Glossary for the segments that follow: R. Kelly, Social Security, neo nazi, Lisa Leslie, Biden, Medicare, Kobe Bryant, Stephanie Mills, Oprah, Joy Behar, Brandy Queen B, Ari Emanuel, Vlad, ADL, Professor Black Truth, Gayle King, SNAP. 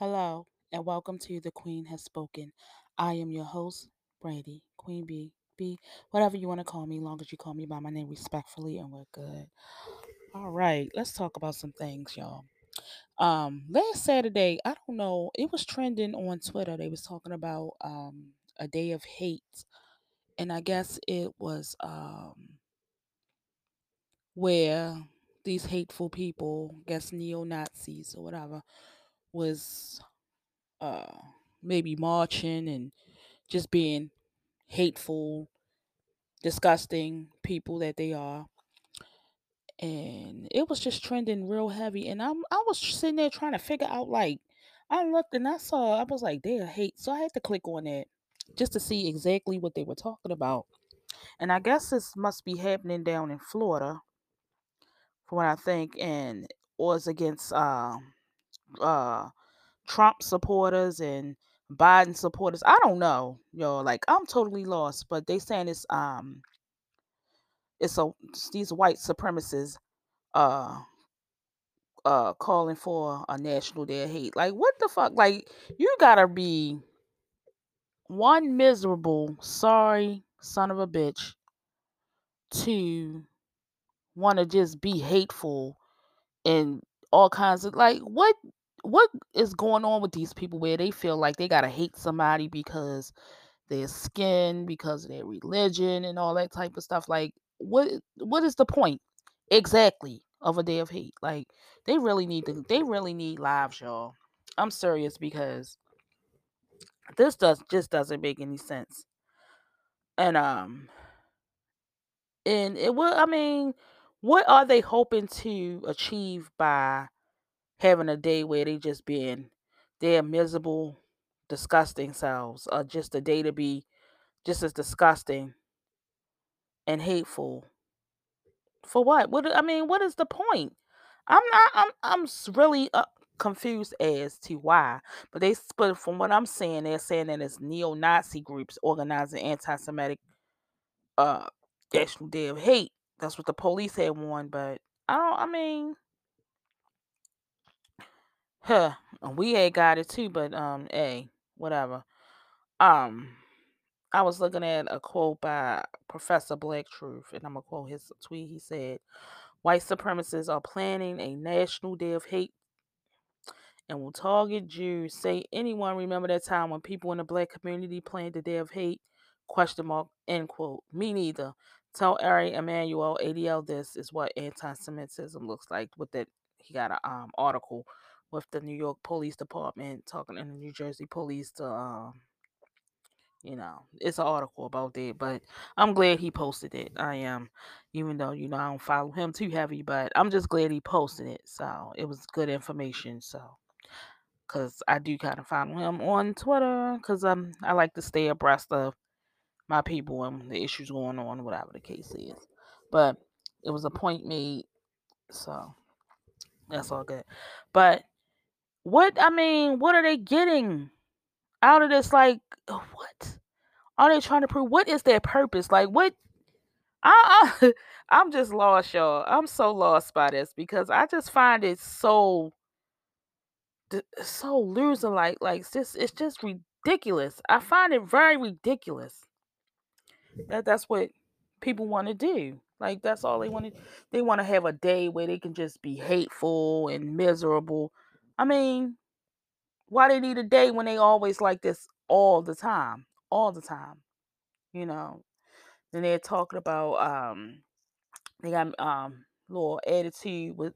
Hello, and welcome to The Queen Has Spoken. I am your host, Brandy Queen B, whatever you want to call me, long as you call me by my name respectfully, and we're good. All right, let's talk about some things, y'all. Last Saturday, I don't know, it was trending on Twitter. They was talking about a day of hate, and I guess it was where these hateful people, I guess neo-Nazis or whatever, was maybe marching and just being hateful, disgusting people that they are. And it was just trending real heavy. And I was sitting there trying to figure out, like, I looked and I saw, I was like, they are hate. So I had to click on it just to see exactly what they were talking about. And I guess this must be happening down in Florida, from what I think, and was against Trump supporters and Biden supporters. I don't know, y'all. Like, I'm totally lost. But they saying it's these white supremacists calling for a national day of hate. Like, what the fuck? Like, you gotta be one miserable, sorry son of a bitch to want to just be hateful and all kinds of, like, what is going on with these people where they feel like they gotta hate somebody because their skin, because of their religion and all that type of stuff? Like, what is the point exactly of a day of hate? Like, they really need lives, y'all. I'm serious, because this doesn't make any sense. And it will, I mean, what are they hoping to achieve by having a day where they just being their miserable, disgusting selves, or just a day to be just as disgusting and hateful? For what? What, I mean, what is the point? I'm really confused as to why. But from what I'm saying, they're saying that it's neo-Nazi groups organizing anti-Semitic national day of hate. That's what the police had warned. But we had got it too, but whatever. I was looking at a quote by Professor Black Truth, and I'm gonna quote his tweet. He said, "White supremacists are planning a national day of hate and will target Jews. Say anyone remember that time when people in the black community planned the day of hate? ? End quote. Me neither. Tell Ari Emanuel, ADL, this is what anti-Semitism looks like." With that, he got an article with the New York Police Department talking to the New Jersey Police to, it's an article about that. But I'm glad he posted it. I am, even though, I don't follow him too heavy, but I'm just glad he posted it. So it was good information. So, because I do kind of follow him on Twitter, because I like to stay abreast of my people and the issues going on, whatever the case is. But it was a point made, so that's all good. But what are they getting out of this? Like, what are they trying to prove? What is their purpose? Like, what? I'm just lost, y'all. I'm so lost by this, because I just find it so loser like this. It's just ridiculous. I find it very ridiculous that's what people want to do. Like, that's all they want to do. They want to have a day where they can just be hateful and miserable. I mean, why they need a day when they always like this all the time, Then they're talking about they got little attitude with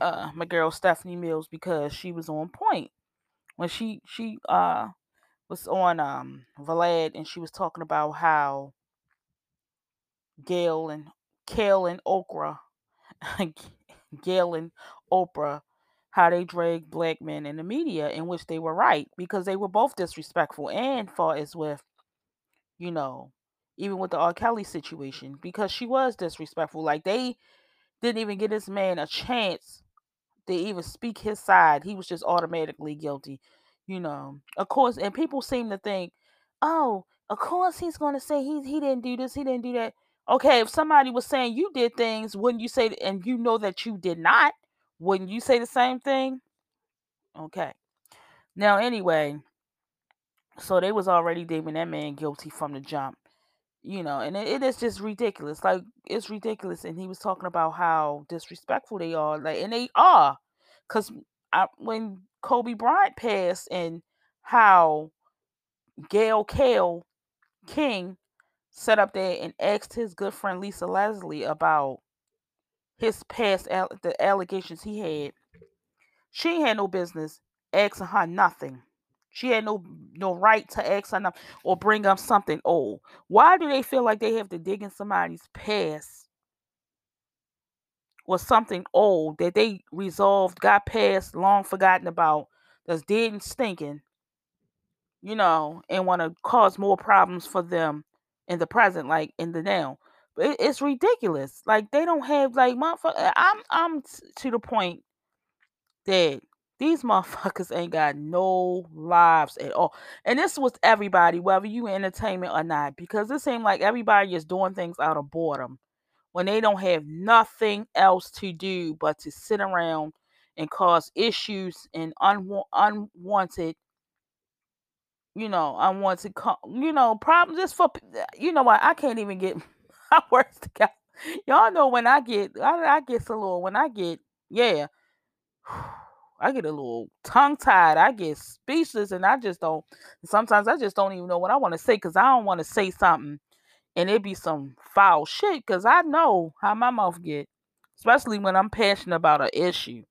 my girl Stephanie Mills, because she was on point when she was on Vlad, and she was talking about how Gayle and Oprah, how they dragged black men in the media, in which they were right, because they were both disrespectful, and far as with, even with the R. Kelly situation, because she was disrespectful. Like, they didn't even give this man a chance to even speak his side. He was just automatically guilty. Of course, and people seem to think, oh, of course he's going to say he didn't do this, he didn't do that. Okay, if somebody was saying you did things, wouldn't you say, and you know that you did not, wouldn't you say the same thing? Okay. Now, anyway, so they was already deeming that man guilty from the jump, you know, and it is just ridiculous. Like, it's ridiculous. And he was talking about how disrespectful they are, like, and they are, because when Kobe Bryant passed and how Gayle King sat up there and asked his good friend Lisa Leslie about his past, the allegations he had. She had no business asking her nothing. She had no right to ask her nothing or bring up something old. Why do they feel like they have to dig in somebody's past or something old that they resolved, got past, long forgotten about, that's dead and stinking, you know, and want to cause more problems for them in the present, like in the now? It's ridiculous. Like, they don't have, like, motherfucker. I'm to the point that these motherfuckers ain't got no lives at all. And this was everybody, whether you in entertainment or not, because it seemed like everybody is doing things out of boredom when they don't have nothing else to do but to sit around and cause issues and unwanted, you know, unwanted, you know, problems. Just for, you know what, I can't even get my words together. Y'all know when I get a little tongue-tied. I get speechless, and sometimes I just don't even know what I want to say, because I don't want to say something, and it be some foul shit, because I know how my mouth get, especially when I'm passionate about an issue.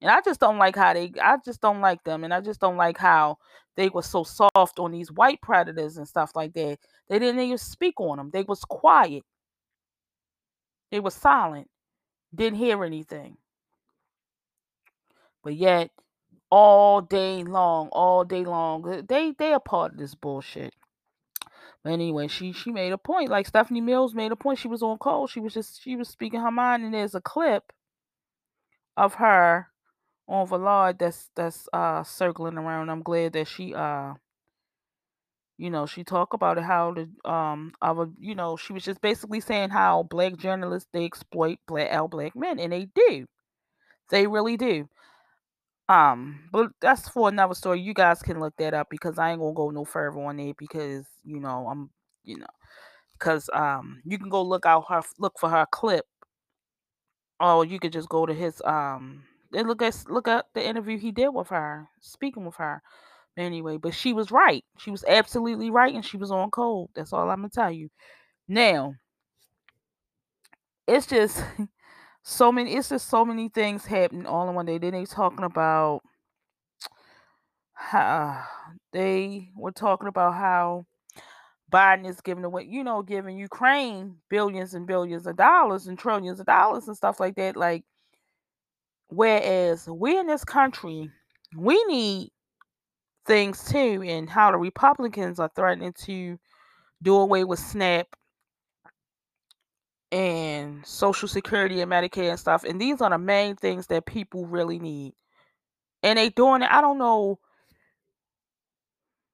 And I just don't like how I just don't like them, and I just don't like how they were so soft on these white predators and stuff like that. They didn't even speak on them. They was quiet. They was silent. Didn't hear anything. But yet, all day long, they are part of this bullshit. But anyway, she made a point. Like, Stephanie Mills made a point. She was on call. She was speaking her mind, and there's a clip of her on Vlad that's circling around. I'm glad that she talked about it, how she was just basically saying how black journalists, they exploit black men, and they do. They really do. But that's for another story. You guys can look that up, because I ain't gonna go no further on it, because you can go look for her clip, or you could just go to his and look at the interview he did with her, speaking with her. Anyway, but she was right. She was absolutely right, and she was on cold. That's all I'm gonna tell you. Now, it's just so many things happening all in one day. Then they talking about how Biden is giving away, giving Ukraine billions and billions of dollars and trillions of dollars and stuff like that. Like, whereas we in this country, we need things too, and how the Republicans are threatening to do away with SNAP and Social Security and Medicare and stuff. And these are the main things that people really need. And they doing it. I don't know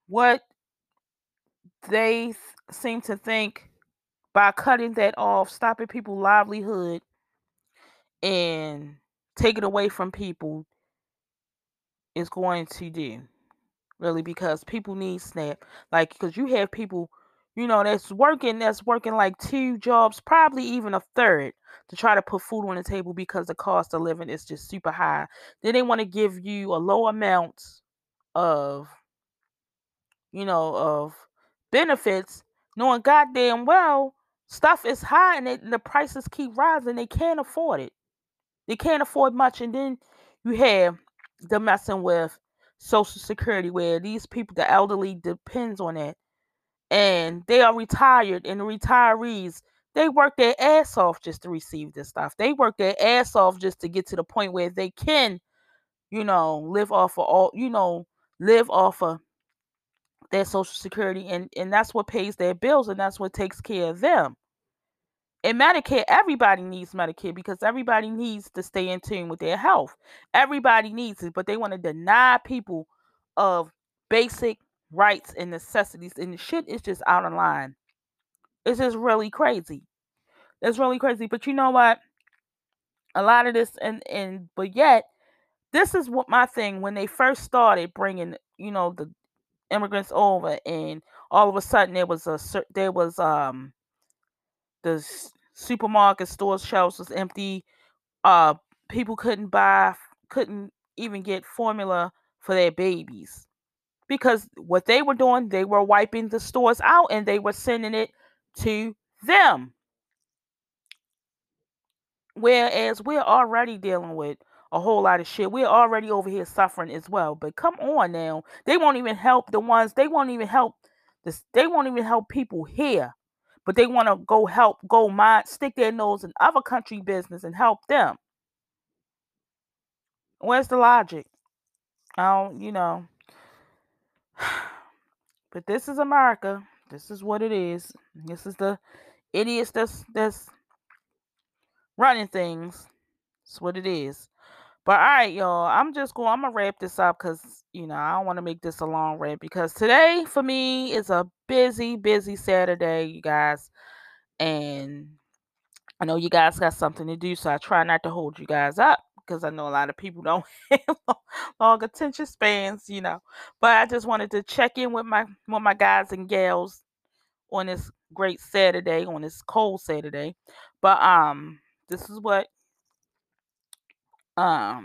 what they seem to think by cutting that off, stopping people's livelihood and taking away from people is going to do. Really, because people need SNAP. Like, because you have people, that's working like two jobs, probably even a third, to try to put food on the table, because the cost of living is just super high. Then they want to give you a low amount of benefits, knowing goddamn well stuff is high, and the prices keep rising. They can't afford it. They can't afford much. And then you have them messing with Social Security, where these people, the elderly, depends on it, and they are retired, and the retirees, they work their ass off just to receive this stuff. They work their ass off just to get to the point where they can, live off of their Social Security, and that's what pays their bills, and that's what takes care of them. And Medicare, everybody needs Medicare, because everybody needs to stay in tune with their health. Everybody needs it, but they want to deny people of basic rights and necessities. And the shit is just out of line. It's just really crazy. It's really crazy. But you know what? A lot of this, but yet this is what my thing, when they first started bringing, you know, the immigrants over, and all of a sudden there was the supermarket store shelves was empty. People couldn't even get formula for their babies, because what they were doing, they were wiping the stores out and they were sending it to them. Whereas we're already dealing with a whole lot of shit. We're already over here suffering as well. But come on now, they won't even help the ones. They won't even help this. They won't even help people here. But they want to stick their nose in other country business and help them. Where's the logic? But this is America. This is what it is. This is the idiots that's running things. That's what it is. But all right, y'all, I'm going to wrap this up because, I don't want to make this a long rant, because today for me is a busy, busy Saturday, you guys. And I know you guys got something to do, so I try not to hold you guys up, because I know a lot of people don't have long attention spans, But I just wanted to check in with my guys and gals on this great Saturday, on this cold Saturday. But this is what I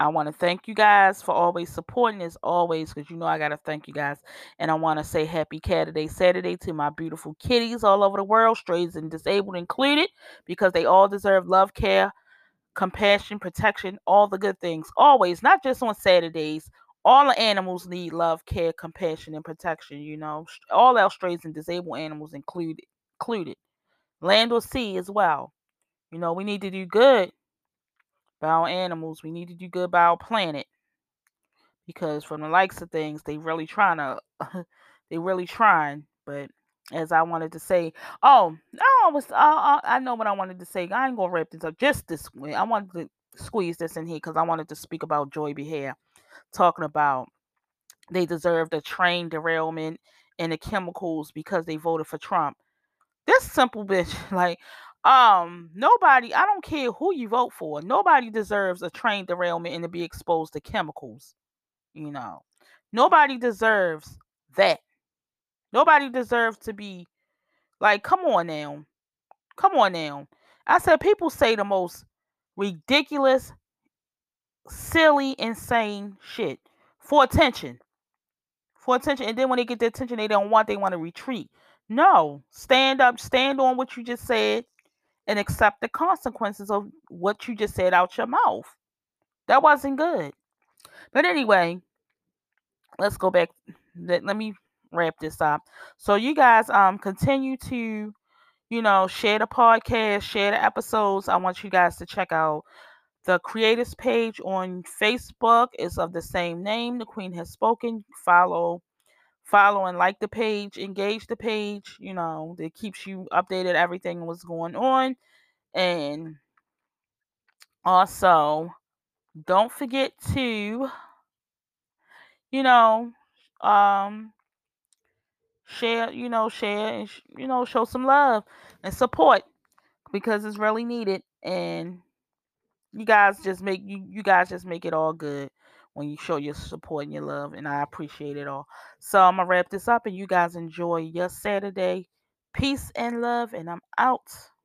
want to thank you guys for always supporting, as always, because I got to thank you guys. And I want to say happy Cat Day Saturday to my beautiful kitties all over the world, strays and disabled included, because they all deserve love, care, compassion, protection, all the good things. Always, not just on Saturdays. All the animals need love, care, compassion, and protection, All our strays and disabled animals included. Land or sea as well. We need to do good by our animals. We need to do good by our planet. Because from the likes of things, they really trying, but as I wanted to say, I know what I wanted to say. I ain't going to wrap this up just this way. I wanted to squeeze this in here because I wanted to speak about Joy Behar, talking about they deserved a train derailment and the chemicals because they voted for Trump. This simple bitch, nobody, I don't care who you vote for, nobody deserves a train derailment and to be exposed to chemicals. Nobody deserves that. Nobody deserves to be come on now. Come on now. I said people say the most ridiculous, silly, insane shit for attention. And then when they get the attention they want to retreat. No. Stand up. Stand on what you just said and accept the consequences of what you just said out your mouth. That wasn't good. But anyway, let's go back. Let me wrap this up. So you guys continue to share the podcast, share the episodes. I want you guys to check out the creators page on Facebook. It's of the same name, The Queen Has Spoken. Follow and like the page, engage the page. It keeps you updated, everything what's going on. And also don't forget to share, share and, show some love and support, because it's really needed. And you guys just make it all good when you show your support and your love. And I appreciate it all. So I'm going to wrap this up and you guys enjoy your Saturday. Peace and love. And I'm out.